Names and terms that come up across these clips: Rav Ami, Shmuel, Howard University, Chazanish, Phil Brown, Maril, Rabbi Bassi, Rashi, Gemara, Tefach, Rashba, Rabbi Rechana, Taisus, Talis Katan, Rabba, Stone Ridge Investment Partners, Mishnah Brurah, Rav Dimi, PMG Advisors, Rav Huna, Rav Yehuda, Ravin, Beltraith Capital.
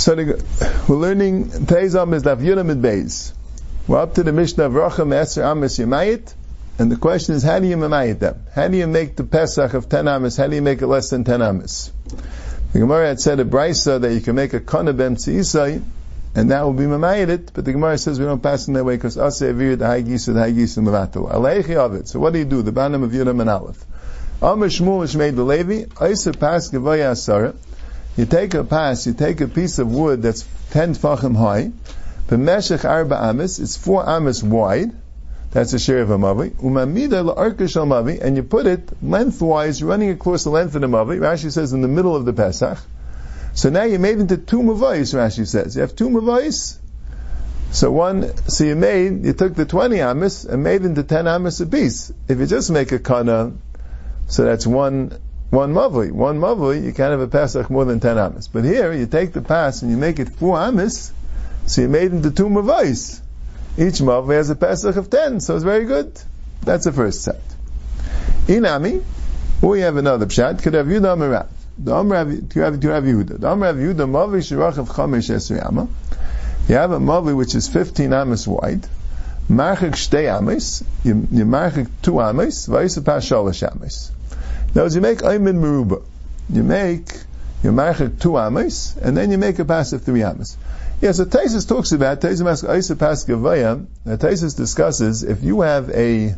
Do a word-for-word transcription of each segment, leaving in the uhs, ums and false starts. So the, we're learning Teizam is Lavyunam at Beis. We're up to the Mishnah of Racham Eser Amis Yemayit, and the question is, how do you Yemayit them? How do you make the Pesach of ten Amis? How do you make it less than ten Amis? The Gemara had said a Brisa that you can make a Konabem Tzisai, and that will be Mamayitit, but the Gemara says we don't pass in that way because Aseh Avir, the High Gisa, the High Gisa, Mavatul. Aleichi of it. So what do you do? The Banam of Yudam and Aleph. Amr Shmuel Shmei the Levi, Aisa Pas Gavaya Asara. You take a pass, you take a piece of wood that's ten Tfachim high, B'meshech Arba Amis, it's four Amis wide, that's a share of a Mavi, Umamida L'Arkash Al Mavi, and you put it lengthwise, running across the length of the Mavi, Rashi says in the middle of the Pesach. So now you made into two mavais, Rashi says. You have two mavais. So one, so you made, you took the twenty amis and made into ten amis apiece. If you just make a kana, so that's one, one mavai. One mavai, you can't have a Pesach more than ten amis. But here, you take the pass and you make it four amis, so you made into two mavais. Each mavai has a Pesach of ten, so it's very good. That's the first set. Inami, we have another pshat, could have Yudah Mirat. The Amrav Yehuda. The Amrav Yehuda Mavi Shirach of Chamish Esri Amma. You have a Mavi which is fifteen Amis wide. Marchik Shtei Amis. You marchik two Amis. Vaisapah Shalash Amis. Now as you make Aymin Meruba, you make, you marchik two Amis, and then you make a pass of three Amis. Yeah, so Taisus talks about, Taisus asks Vaisapah Gavaya. Now Taisus discusses, if you have a,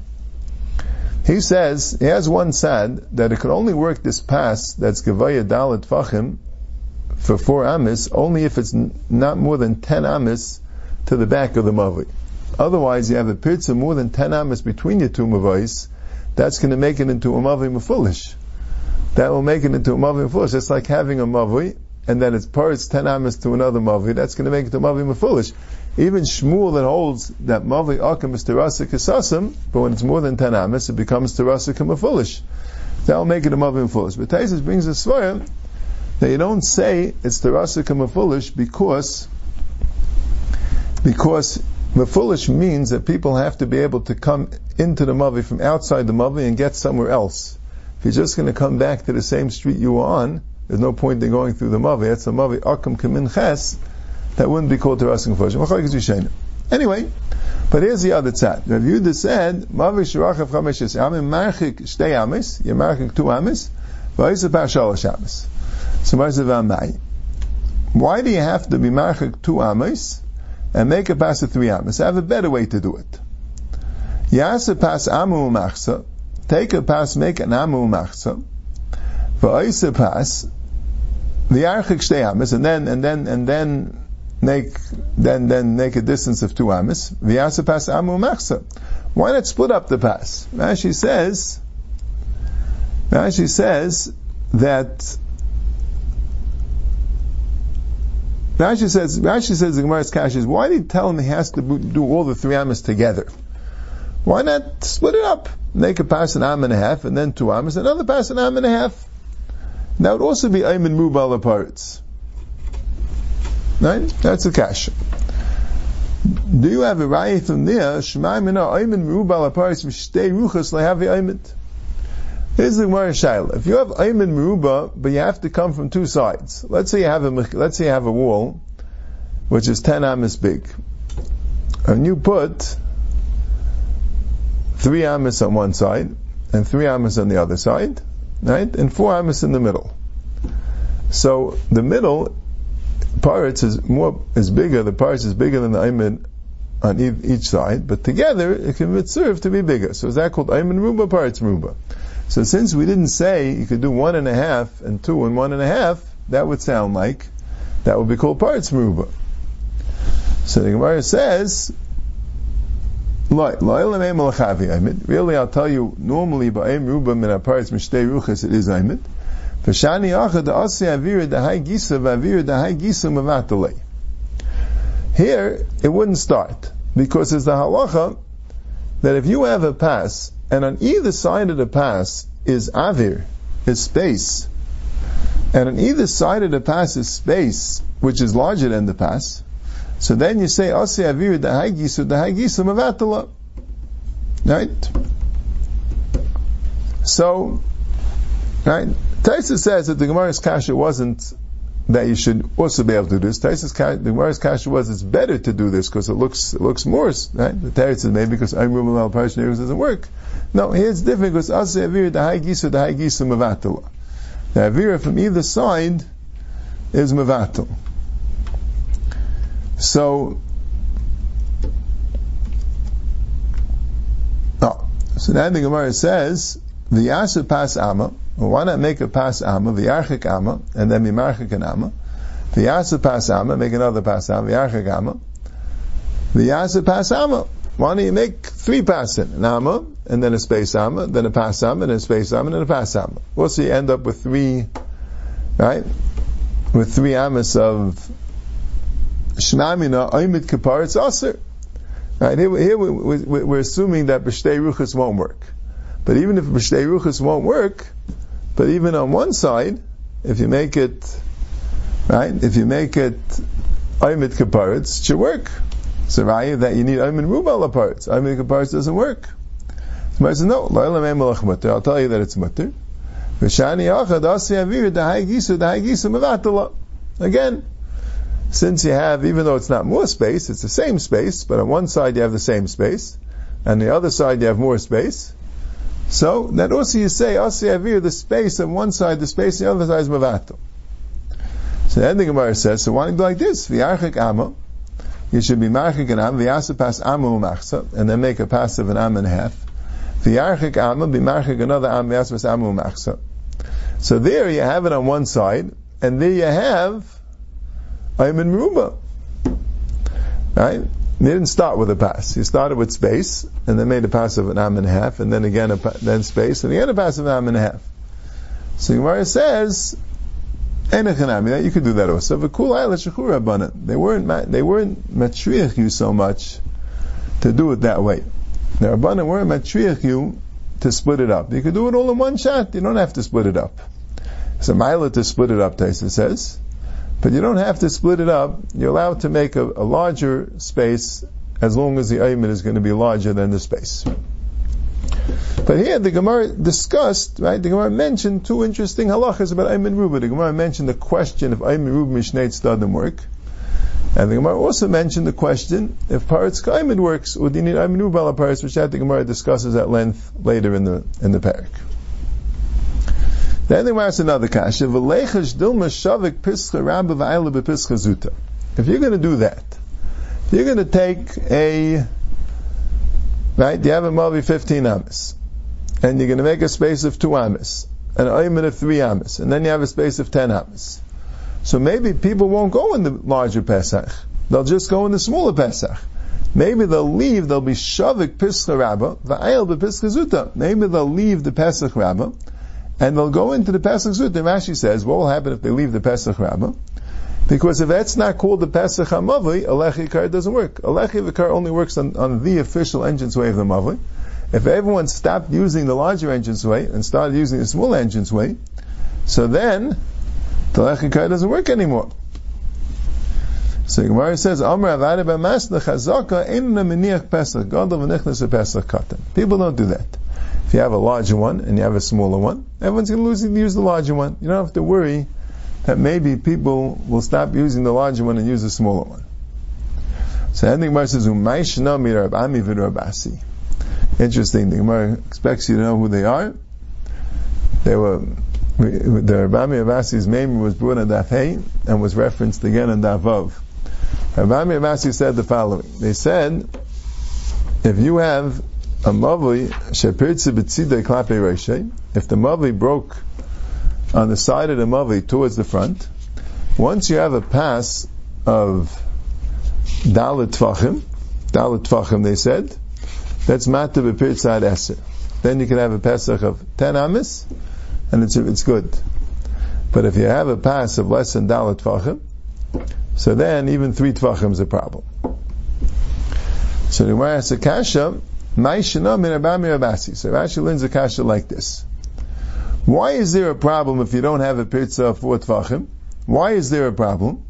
he says, he has one sad, that it could only work this pass, that's Gevaya Dalet Fachim, for four Amis, only if it's n- not more than ten Amis to the back of the Mavi. Otherwise, you have a Pirza more than ten Amis between your two Mavais, that's going to make it into a Mavi Mefulish. That will make it into a Mavi Mefulish. It's like having a Mavi, and then it's parts ten Amis to another Mavi, that's going to make it to Mavi Mefulish. Even Shmuel that holds that Mavi Akim is Terasik Hisasim, but when it's more than ten Amis, it becomes Terasik Himafulish. That will make it a Mavi Himafulish. But Taisus brings a Svarim that you don't say it's Terasik Himafulish because, because Mefulish means that people have to be able to come into the Mavi from outside the Mavi and get somewhere else. If you're just going to come back to the same street you were on, there's no point in going through the Mavi. That's a Mavi Akim Kamin Ches. That wouldn't be called Terasik Mufolish. Anyway, but here's the other tzad. Rav Yehuda said, Mavi Shirach of Chamesh Yisrael, Marchik Shtei Amis, you're marchik two Amis, Vaisapah Shalash Amis. So Marzav, why do you have to be marchik two Amis and make a pass of three Amis? I have a better way to do it. Yasapas Amu Machsa, take a pass, make an Amu Machsa, Vaisapas, the Archik Shtei Amis, and then, and then, and then, Make then then make a distance of two amis. V'yasa pas amu machsa. Why not split up the pass? Rashi says. Rashi says that. Rashi says. Rashi says the Gemara's Kash is, why did he tell him he has to do all the three amis together? Why not split it up? Make a pass an am and a half, and then two amis, another pass an am and a half. That would also be ayman mubal aparts. Right? That's a kash. Do you have a raya from there? Shema mina aymin merubal aparis v'shtei ruchas lehavi aymin. Here's the Gemara Shaila. If you have aymin meruba, but you have to come from two sides. Let's say you have a let's say you have a wall, which is ten amis big, and you put three amis on one side and three amis on the other side, right? And four amis in the middle. So the middle. Parts is more is bigger. The parts is bigger than the aymin on each side, but together it can serve to be bigger. So is that called aymin ruba? Parts ruba. So since we didn't say you could do one and a half and two and one and a half, that would sound like that would be called parts ruba. So the Gemara says, really, I'll tell you. Normally, by aymin ruba min parts mishtei ruchas, it is aymin. V'shani achad aseh avir dahai gisa v'avir dahai gisa mevatalei. Here, it wouldn't start, because it's the halacha that if you have a pass, and on either side of the pass is avir, is space, and on either side of the pass is space, which is larger than the pass, so then you say, aseh avir dahai gisa dahai gisa mevatalei. Right? So, right? Taisus says that the Gemara's kasha wasn't that you should also be able to do this. Taisus, the Gemara's kasha was, it's better to do this because it looks it looks worse. Right? The Taisus says maybe because Amrum al Parashin doesn't work. No, here it's different because Asay Avira the High Gisa the High Gisa Mevatala. The Avira from either side is Mevatal. So, oh, so now the Gemara says the Asa Pas Ama. Well, why not make a pas amma, v'yarchik amma, and then v'marchik an amma, v'yasa pas amma, make another pas amma, v'yarchik amma, v'yasa pas amma. Why don't you make three pasin, an amma, and then a space amma, then a pas amma, and a space amma, and a pas amma. Well, so you end up with three, right, with three ammas of shnamina, oimit kaparitz aser. Right, here, here we, we, we're assuming that b'shtei ruchas won't work. But even if b'shtei ruchas won't work, but even on one side, if you make it, right, if you make it oimid kaparitz, it should work. So Raya that you need oimid rubal kaparitz. Oimid kaparitz doesn't work. So I said, no, I'll tell you that it's mutter. Again, since you have, even though it's not more space, it's the same space, but on one side you have the same space, and the other side you have more space. So, that also you say, Asya Avir, the space on one side, the space on the other side is Mavato. So then the Gemara says, so why don't you do like this? V'yarchik Amma, you should be Marchik an Amma, V'yasa Pas Amma Umachsa, and then make a pass of an Amma and a half. V'yarchik Amma, be Marchik another Amma, V'yasa Pas Amma Umachsa. So there you have it on one side, and there you have Ayman Meruba. Right? You didn't start with a pass. You started with space, and then made a pass of an am and a half, and then again a pa- then space, and again a pass of an am and a half. So Gemara says, "Einachanami, you could do that also." They weren't they weren't matriach you so much to do it that way. The Rabbanan weren't matriach you to split it up. You could do it all in one shot. You don't have to split it up. It's a milah to split it up. Taisus says. But you don't have to split it up. You're allowed to make a, a larger space as long as the ayman is going to be larger than the space. But here the Gemara discussed, right, the Gemara mentioned two interesting halachas about ayman ruba. The Gemara mentioned the question if ayman ruba mishneit doesn't work. And the Gemara also mentioned the question if paritz kaiman works, or do you need ayman ruba ala paritz, which that the Gemara discusses at length later in the, in the parak. Then the Gemara has another kasha. If you're going to do that, if you're going to take a, right, you have a mavi fifteen amis, and you're going to make a space of two amis, an ayman of three amis, and then you have a space of ten amis. So maybe people won't go in the larger Pesach. They'll just go in the smaller Pesach. Maybe they'll leave, they'll be shavik pischa rabba, va'ayel b'pischa zuta. Maybe they'll leave the Pesach rabba, and they'll go into the Pesach Zut. The Rashi says, what will happen if they leave the Pesach Rabba? Because if that's not called the Pesach HaMavli, Alechi Vikar doesn't work. Alechi Vikar only works on, on the official entranceway of the Mavli. If everyone stopped using the larger entranceway and started using the small entranceway, so then the Alechi Vikar doesn't work anymore. So Gemara says, Amr Avada B'Masna Chazaka Einna Miniach Pesach Gadol V'Nichnas Pesach Katan. People don't do that. If you have a larger one and you have a smaller one, everyone's going to lose, use the larger one. You don't have to worry that maybe people will stop using the larger one and use the smaller one. So then the Gemara says, Rav Ami v'Rabasi. Interesting. The Gemara expects you to know who they are. They were the Rav Ami Rabasi's name was brought on Daf Hey and was referenced again on Daf Vav. Rav Ami Rabasi said the following. They said, if you have a mavli shepirtze b'tzidei klape reishay, if the mavli broke on the side of the mavli towards the front, once you have a pass of dalet tvachim, dalet tvachim, they said, that's matah b'pirtze ad eser. Then you can have a pesach of ten amis, and it's it's good. But if you have a pass of less than dalet tvachim, so then even three tvachim is a problem. So the Gemara asks a kasha. So Rashi learns a kasha like this. Why is there a problem if you don't have a pirtza of four tvachim? Why is there a problem?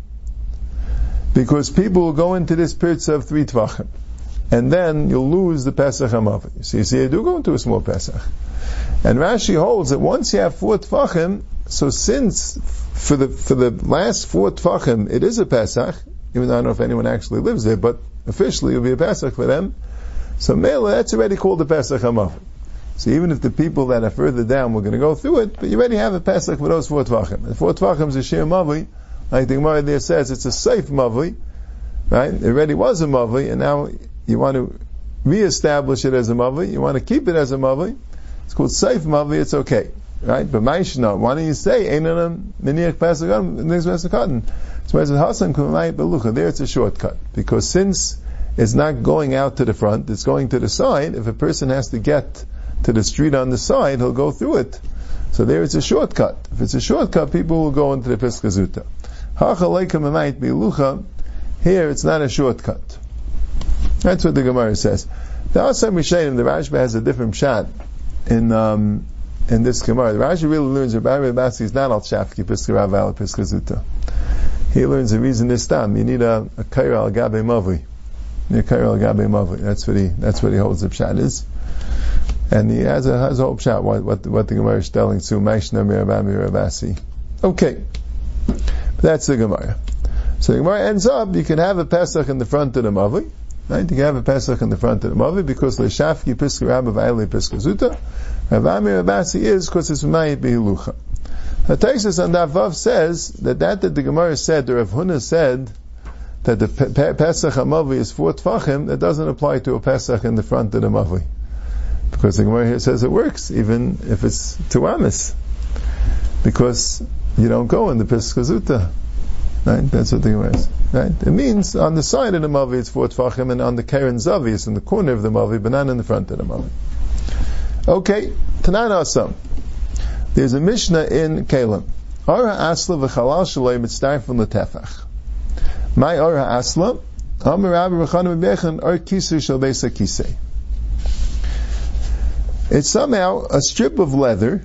Because people will go into this pirtza of three tvachim. And then you'll lose the Pesach HaMavli. So you see, you do go into a small Pesach. And Rashi holds that once you have four tvachim, so since for the for the last four Tvachim, it is a Pesach, even though I don't know if anyone actually lives there, but officially it will be a Pesach for them. So Mela, that's already called the Pesach HaMafid. So even if the people that are further down were going to go through it, but you already have a Pesach for those four Tvachim. The four Tvachim is a Shir Mavli, like the Gemara there says, it's a safe Mavli, right? It already was a Mavli, and now you want to re-establish it as a Mavli, you want to keep it as a Mavli, it's called safe Mavli, it's okay. Right? But Maishna, why don't you say, Einanam, Miniach Pasakon, Nix Pasakon? So I said, Hasan Kumayat Belucha, there it's a shortcut. Because since it's not going out to the front, it's going to the side, if a person has to get to the street on the side, he'll go through it. So there it's a shortcut. If it's a shortcut, people will go into the Piskazuta. Hachalaika Mamayat Belucha, here it's not a shortcut. That's what the Gemara says. The Asam Rishanim, the Rashba has a different shot in, um, in this Gemara. The Rashi really learns that Rabbi Bassi is not al Shafki Piska Rav al Piska Zuta. He learns the reason this time. You need a Kaira al Gabe Mavli. You need a Kaira al Gabe Mavli. That's what he, that's what he holds the Pshat is. And he has a, has a whole Pshat, what, what, what the Gemara is telling to Mashna Mir Rav Ami Rav Bassi. Okay. That's the Gemara. So the Gemara ends up, you can have a Pesach in the front of the Mavli. Right? You can have a Pesach in the front of the Mavli because Le Shafki Piska Rav al Piska Zuta. Rav Ami Rav Asi is because it's Mamayit Behilucha. The Taisus on Davav says that that that the Gemara said, the Rav Huna said that the Pe- Pe- Pesach Hamavli is four Tfachim. That doesn't apply to a Pesach in the front of the Mavli, because the Gemara here says it works even if it's two Amis, because you don't go in the Pesach Zuta. Right? That's what the Gemara is. Right? It means on the side of the Mavli it's four Tfachim, and on the Keren Zavi it's in the corner of the Mavli, but not in the front of the Mavli. Okay, Tanan Asam. There's a Mishnah in Kalim. Ara Asla v'chalal shalei mitzdarfin l'tefach. My Ara Asla, Amar Rabbi Rechana B'Bechan, Ar Kisei shel Beis HaKisei. It's somehow a strip of leather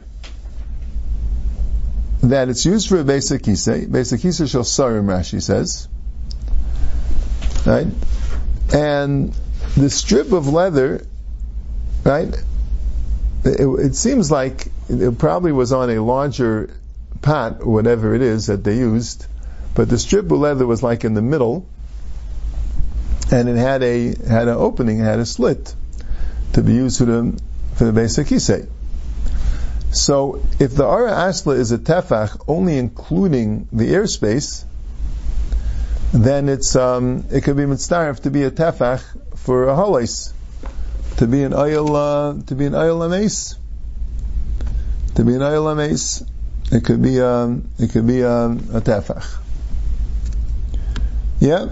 that it's used for a Beis HaKisei. Beis HaKisei shel Sarim, Rashi says. Right? And the strip of leather, right, It, it seems like it probably was on a larger pot, or whatever it is that they used, but the strip of leather was like in the middle, and it had a had an opening, it had a slit to be used for the for the Beis HaKisei. So, if the Ara Asla is a tefach, only including the airspace, then it's um, it could be mitzdarf to be a tefach for a halais. To be an oil, uh, to be an oil amace, to be an oil amace, it could be, um, it could be um, a tefach. Yeah.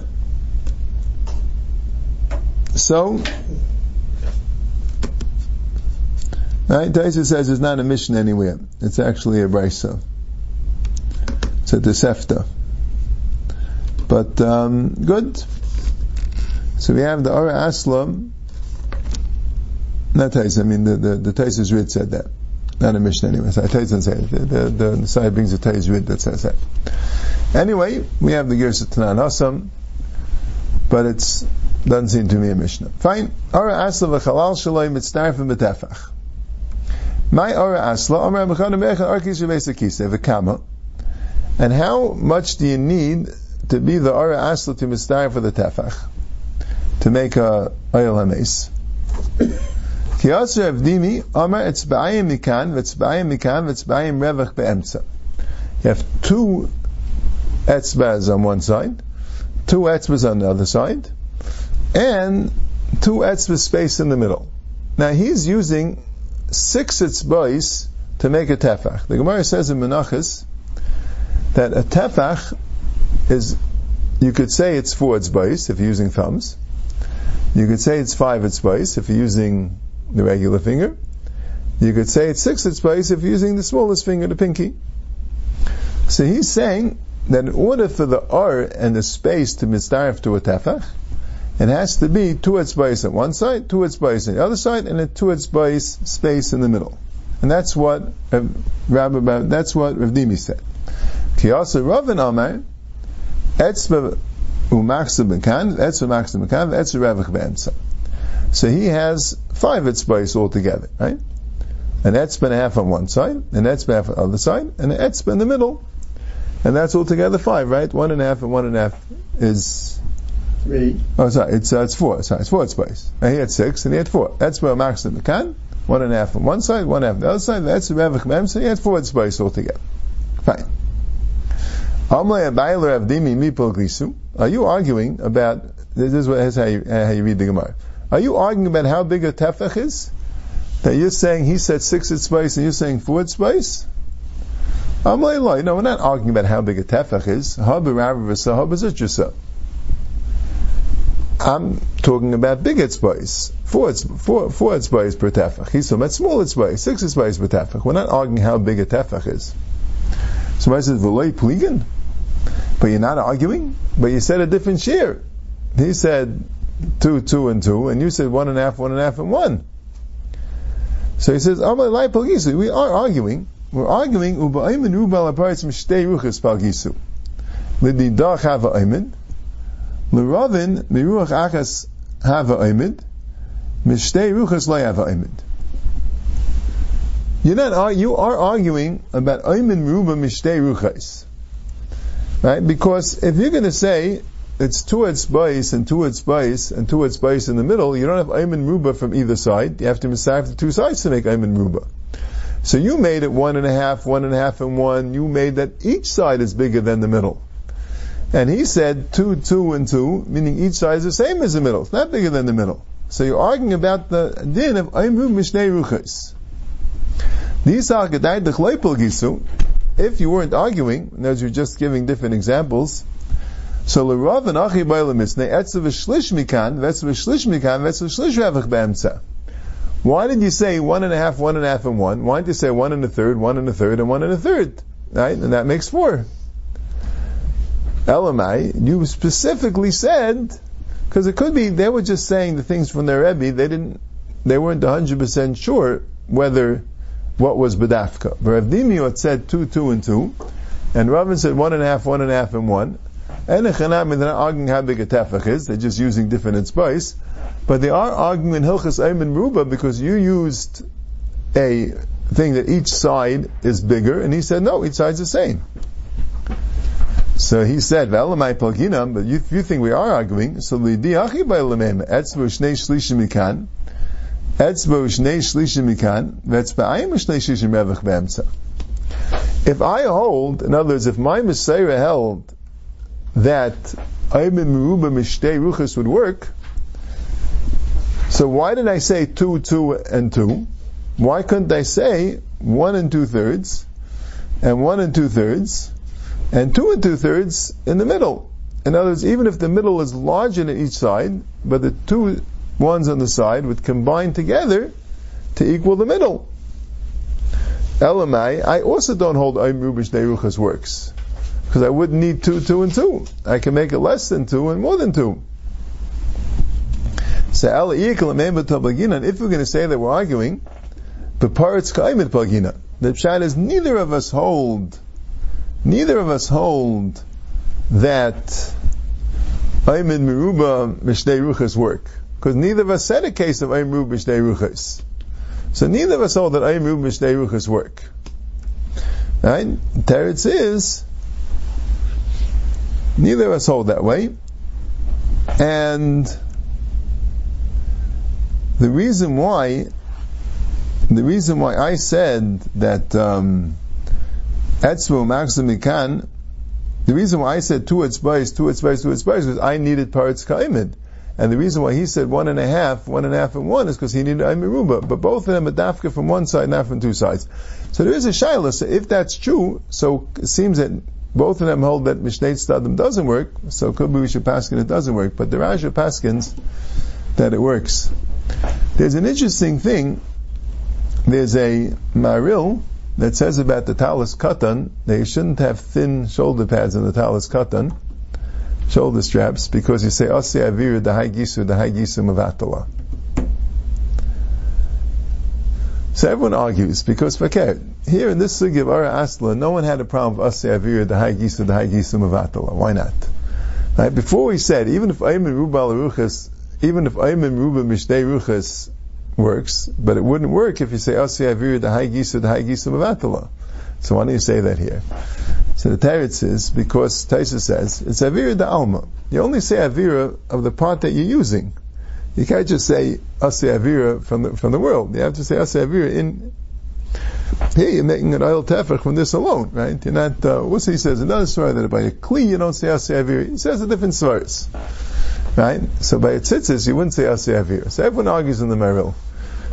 So, right? Taisus says it's not a mission anywhere. It's actually a brisa. It's a desefta. But um, good. So we have the Ara Aslam. Not Taisus, I mean, the, the, the Taisus Rid said that. Not a Mishnah anyway. So Taisus doesn't say it. The, the, the, the side brings a Taisus Rid that says that. Anyway, we have the Gersa Tanan Hasam, but it doesn't seem to me a Mishnah. Fine. Ara Asla v'chalal shaloi mitzdarfim b'tefach. My Ara Asla, Amar Mechana Mechana Arkis Rebeis HaKisei v'kama. And how much do you need to be the Ara Asla to mitzdarf for the tefach? To make a Ayel HaMeis. Because Rav Dimi, Amar, it's ba'ayim mikan, it's ba'ayim mikan, it's ba'ayim revach be'emtza. You have two etzbas on one side, two etzbas on the other side, and two etzbas space in the middle. Now he's using six etzbas to make a tefach. The Gemara says in Menachos that a tefach is, you could say it's four etzbas if you're using thumbs. You could say it's five etzbas if you're using the regular finger. You could say it's six etzbais if you're using the smallest finger, the pinky. So he's saying that in order for the R and the space to mitzdarf to a tefach, it has to be two etzbais on one side, two etzbais on the other side, and a two etzbais space in the middle. And that's what Rabba, that's what Rav Dimi said. Ki also Ravin Amar, etzba u'machzib b'kan, etzba machzib b'kan, etzba revach b'emtza. So he has five etzbais altogether, right? An etzba and a half on one side, an etzba half on the other side, and an etzba in the middle. and that's altogether five, right? One and a half and one and a half is three. Oh, sorry, it's uh, it's four. Sorry, it's four space. And he had six, and he had four. That's where Max and Mekan. One and a half on one side, one half on the other side. That's the Rav Mem. So he had four space altogether. Fine. Are you arguing about this? Is what is how you, how you read the Gemara. Are you arguing about how big a tefach is? That you're saying he said six at space and you're saying four at space? No, we're not arguing about how big a tefach is. I'm talking about big at space. Four at four, four space per tefach. He's talking about small at space. Six at space per tefach. We're not arguing how big a tefach is. Somebody says, V'loi pligan? But you're not arguing? But you said a different share. He said two, two, and two, and you said one and a half, one and a half, and one. So he says, Amalai Palgisu, we are arguing. We're arguing Uba Ayman Ubal Aparits Mishtei Ruchas Palgisu. Lididach Hava Ayman. Liravin Miruach Achas Hava Ayman. Mishtei Ruchas Lai Hava Ayman. You're not are you are arguing about Ayman Ruba Mishtei Ruchas. Right? Because if you're gonna say it's two at space and two at space and two at space in the middle, you don't have Ayman Ruba from either side. You have to misafter the two sides to make Ayman Ruba. So you made it one and a half, one and a half, and one. You made that each side is bigger than the middle. And he said two, two, and two, meaning each side is the same as the middle. It's not bigger than the middle. So you're arguing about the din of Ayman Mishnei Ruchas. If you weren't arguing, in other words, you're just giving different examples, so l'rav and achi b'ay l'misnei etz v'shlish mikan etz v'shlish mikan etz v'shlish ravach b'emtza. Why did you say one and a half, one and a half, and one? Why did you say one and a third, one and a third, and one and a third? Right, and that makes four. Elamai, you specifically said, because it could be they were just saying the things from their Rebbe. They didn't, they weren't a hundred percent sure whether what was b'dafka. Rav Dimi said two, two, and two, and Ravin said one and a half, one and a half, and one. And they're not arguing how big a tefach is, they're just using different spice. But they are arguing in Hilchas Ayman Ruba because you used a thing that each side is bigger, and he said, no, each side's the same. So he said, V'alamai Palginam, but you, you think we are arguing, so Lidi Achi B'alamem, Etzbo Shnei Shlishim Mikan, Etzbo Shnei Shlishim Mikan, Vetzba'ayim Shnei Shlishim Revach B'emtza. If I hold, in other words, if my Messiah held that Ayman Meruba Mishtei Ruchas would work, so why did I say two, two, and two? Why couldn't I say one and two thirds, and one and two thirds, and two and two thirds in the middle? In other words, even if the middle is larger than each side, but the two ones on the side would combine together to equal the middle. Elamai, I also don't hold Ayman Meruba Mishtei Ruchas works. Because I wouldn't need two, two, and two. I can make it less than two and more than two. So, if we're going to say that we're arguing, the pshat is neither of us hold, neither of us hold that Ayman Meruba Mishnei Ruchas work. Because neither of us said a case of Ayman Meruba Mishnei Ruchas. So neither of us hold that Ayman Meruba Mishnei Ruchas work. Right? Teretz is, neither of us hold that way, and the reason why, the reason why I said that etzvo maxim mikan, the reason why I said two etzbais, two etzbais, two etzbais, was I needed paritz kaimid, and the reason why he said one and a half, one and a half, and one is because he needed aymiruba, but both of them are dafka from one side, not from two sides. So there is a shaila. So if that's true, so it seems that both of them hold that Mishnei Tzadim doesn't work, so could be we should paskin it doesn't work, but the Rashi paskins that it works. There's an interesting thing. There's a Maril that says about the Talis Katan, they shouldn't have thin shoulder pads in the Talis Katan, shoulder straps, because you say, Ose Avir the Hai Gisu, the Hai Gisu Mavatala. So everyone argues, because here in this sugi of Ara Asla, no one had a problem with Asya Avira, the Hai Gisa, the Hai Gisa Mavatala. Why not? Right? Before we said, even if Ayman Rubal Ruchas, even if Ayman Ruba Mishdei Ruchas works, but it wouldn't work if you say Asya Avira, the Hai Gisa, the Hai Gisa Mavatala. So why don't you say that here? So the Teretz is, because Taisus says, it's Avira da Alma. You only say Avira of the part that you're using. You can't just say Aseh Avira from the, from the world. You have to say Aseh Avira in... Here you're making an oil tefach from this alone, right? You're not... Uh, what's he says? Another story that by a kli you don't say Aseh Avira. He says a different source. Right? So by a tzitzis you wouldn't say Aseh Avira. So everyone argues in the Maril.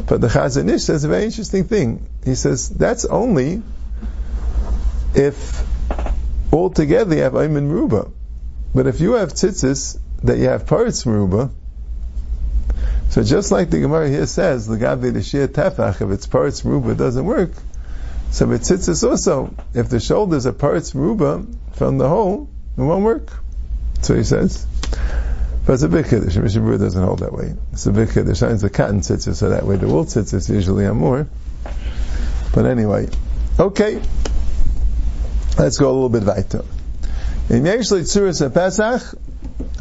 But the Chazanish says a very interesting thing. He says, that's only if altogether you have Ayman Merubah. But if you have tzitzis, that you have Paritz Merubah. So just like the Gemara here says, the Gabi the Shia Tefach, if it's Paritz Merubah, it doesn't work. So with tzitzis also, if the shoulders are Paritz Merubah from the hole, it won't work. So he says. But it's a big Kiddush. Mishnah Brurah doesn't hold that way. It's a big Kiddush. Sometimes the cotton tzitzis are that way. The wool tzitzis usually are more. But anyway. Okay. Let's go a little bit weiter. In Yesh Leitzuras HaPesach,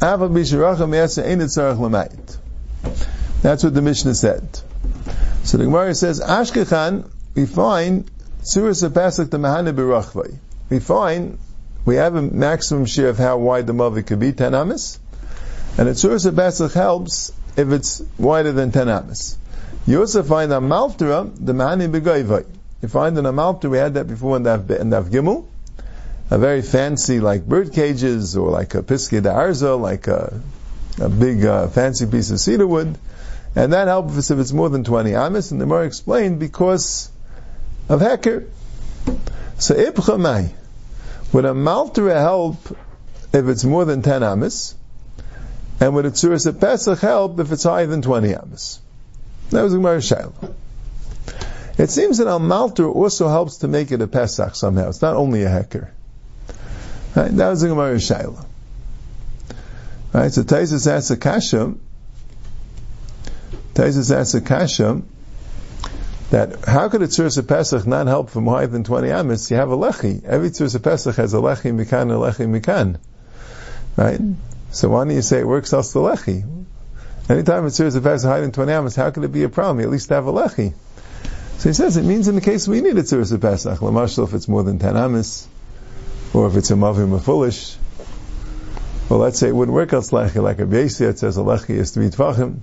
Ava B'Sheracham Yasa Ein Tzarach L'mayit. That's what the Mishnah said. So the Gemara says, Ashkechan, we find Tzuras HaPesach the Mahane B'Rachvay. We find, we have a maximum share of how wide the Mavi could be, ten amas. And a Tzuras HaPesach helps if it's wider than ten amas. You also find a Maltera, the Mahane B'Goyvay. You find an Maltera, we had that before in Daf Gimel. A very fancy, like bird cages, or like a piske d'arza, like a, a big uh, fancy piece of cedar wood, and that helps us if it's more than twenty amis. And the Gemara explained because of hecker. So ipchamai, would a maltera help if it's more than ten amis, and would a tzuras pesach help if it's higher than twenty amis? That was the Gemara Shaila. It seems that a maltera also helps to make it a pesach somehow. It's not only a hecker. Right, that was the Gemara Shaila. Right, so Taisus asks a kasha. Taisus asks a kasha that how could a Tzuras HaPesach not help from higher than twenty amis? You have a lechi. Every Tzuras HaPesach has a lechi mikan, a lechi mikan. Right, so why don't you say it works also the lechi? Anytime a Tzuras HaPesach is higher than twenty amis, how could it be a problem? You at least have a lechi. So he says it means in the case we need a Tzuras HaPesach, lamashal if it's more than ten amis. Or if it's a mavim, a foolish. Well, let's say it wouldn't work as lechi, like a b'yesiyah, it says a lechi is three t'vachim.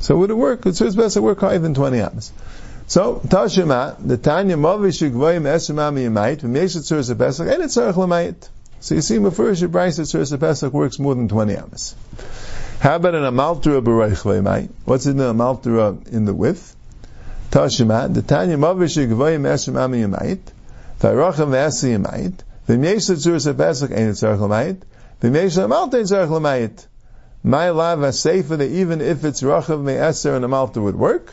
So would it work? It's best to work higher than twenty amas. So, Tashema, the Tanya, mavi shigvayim esimami yamait, v'myesh tzuras pesach, and it's tzarech l'mayit. So you see, mefurish b'risa tzuras pesach works more than twenty amas. How about an amaltera b'reich v'yamait? What's in the amaltera in the width? Tashema, the Tanya, mavi shigvayim esimami yamait, v'aracham v'asi yamait, V'myesh l'tzuras HaPesach ain't tzarech l'mayit. V'myesh l'malta ain't tzarech l'mayit. My lav ha-seifa that even if it's rachav me'eser and a malta would work.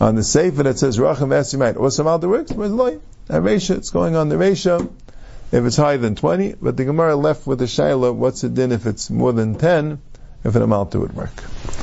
On the seifa that says rachav me'eser might also malta works. Where's loy? A reisha, it's going on the reisha. If it's higher than twenty, but the Gemara left with the shaila, what's it din if it's more than ten? If an amalta would work.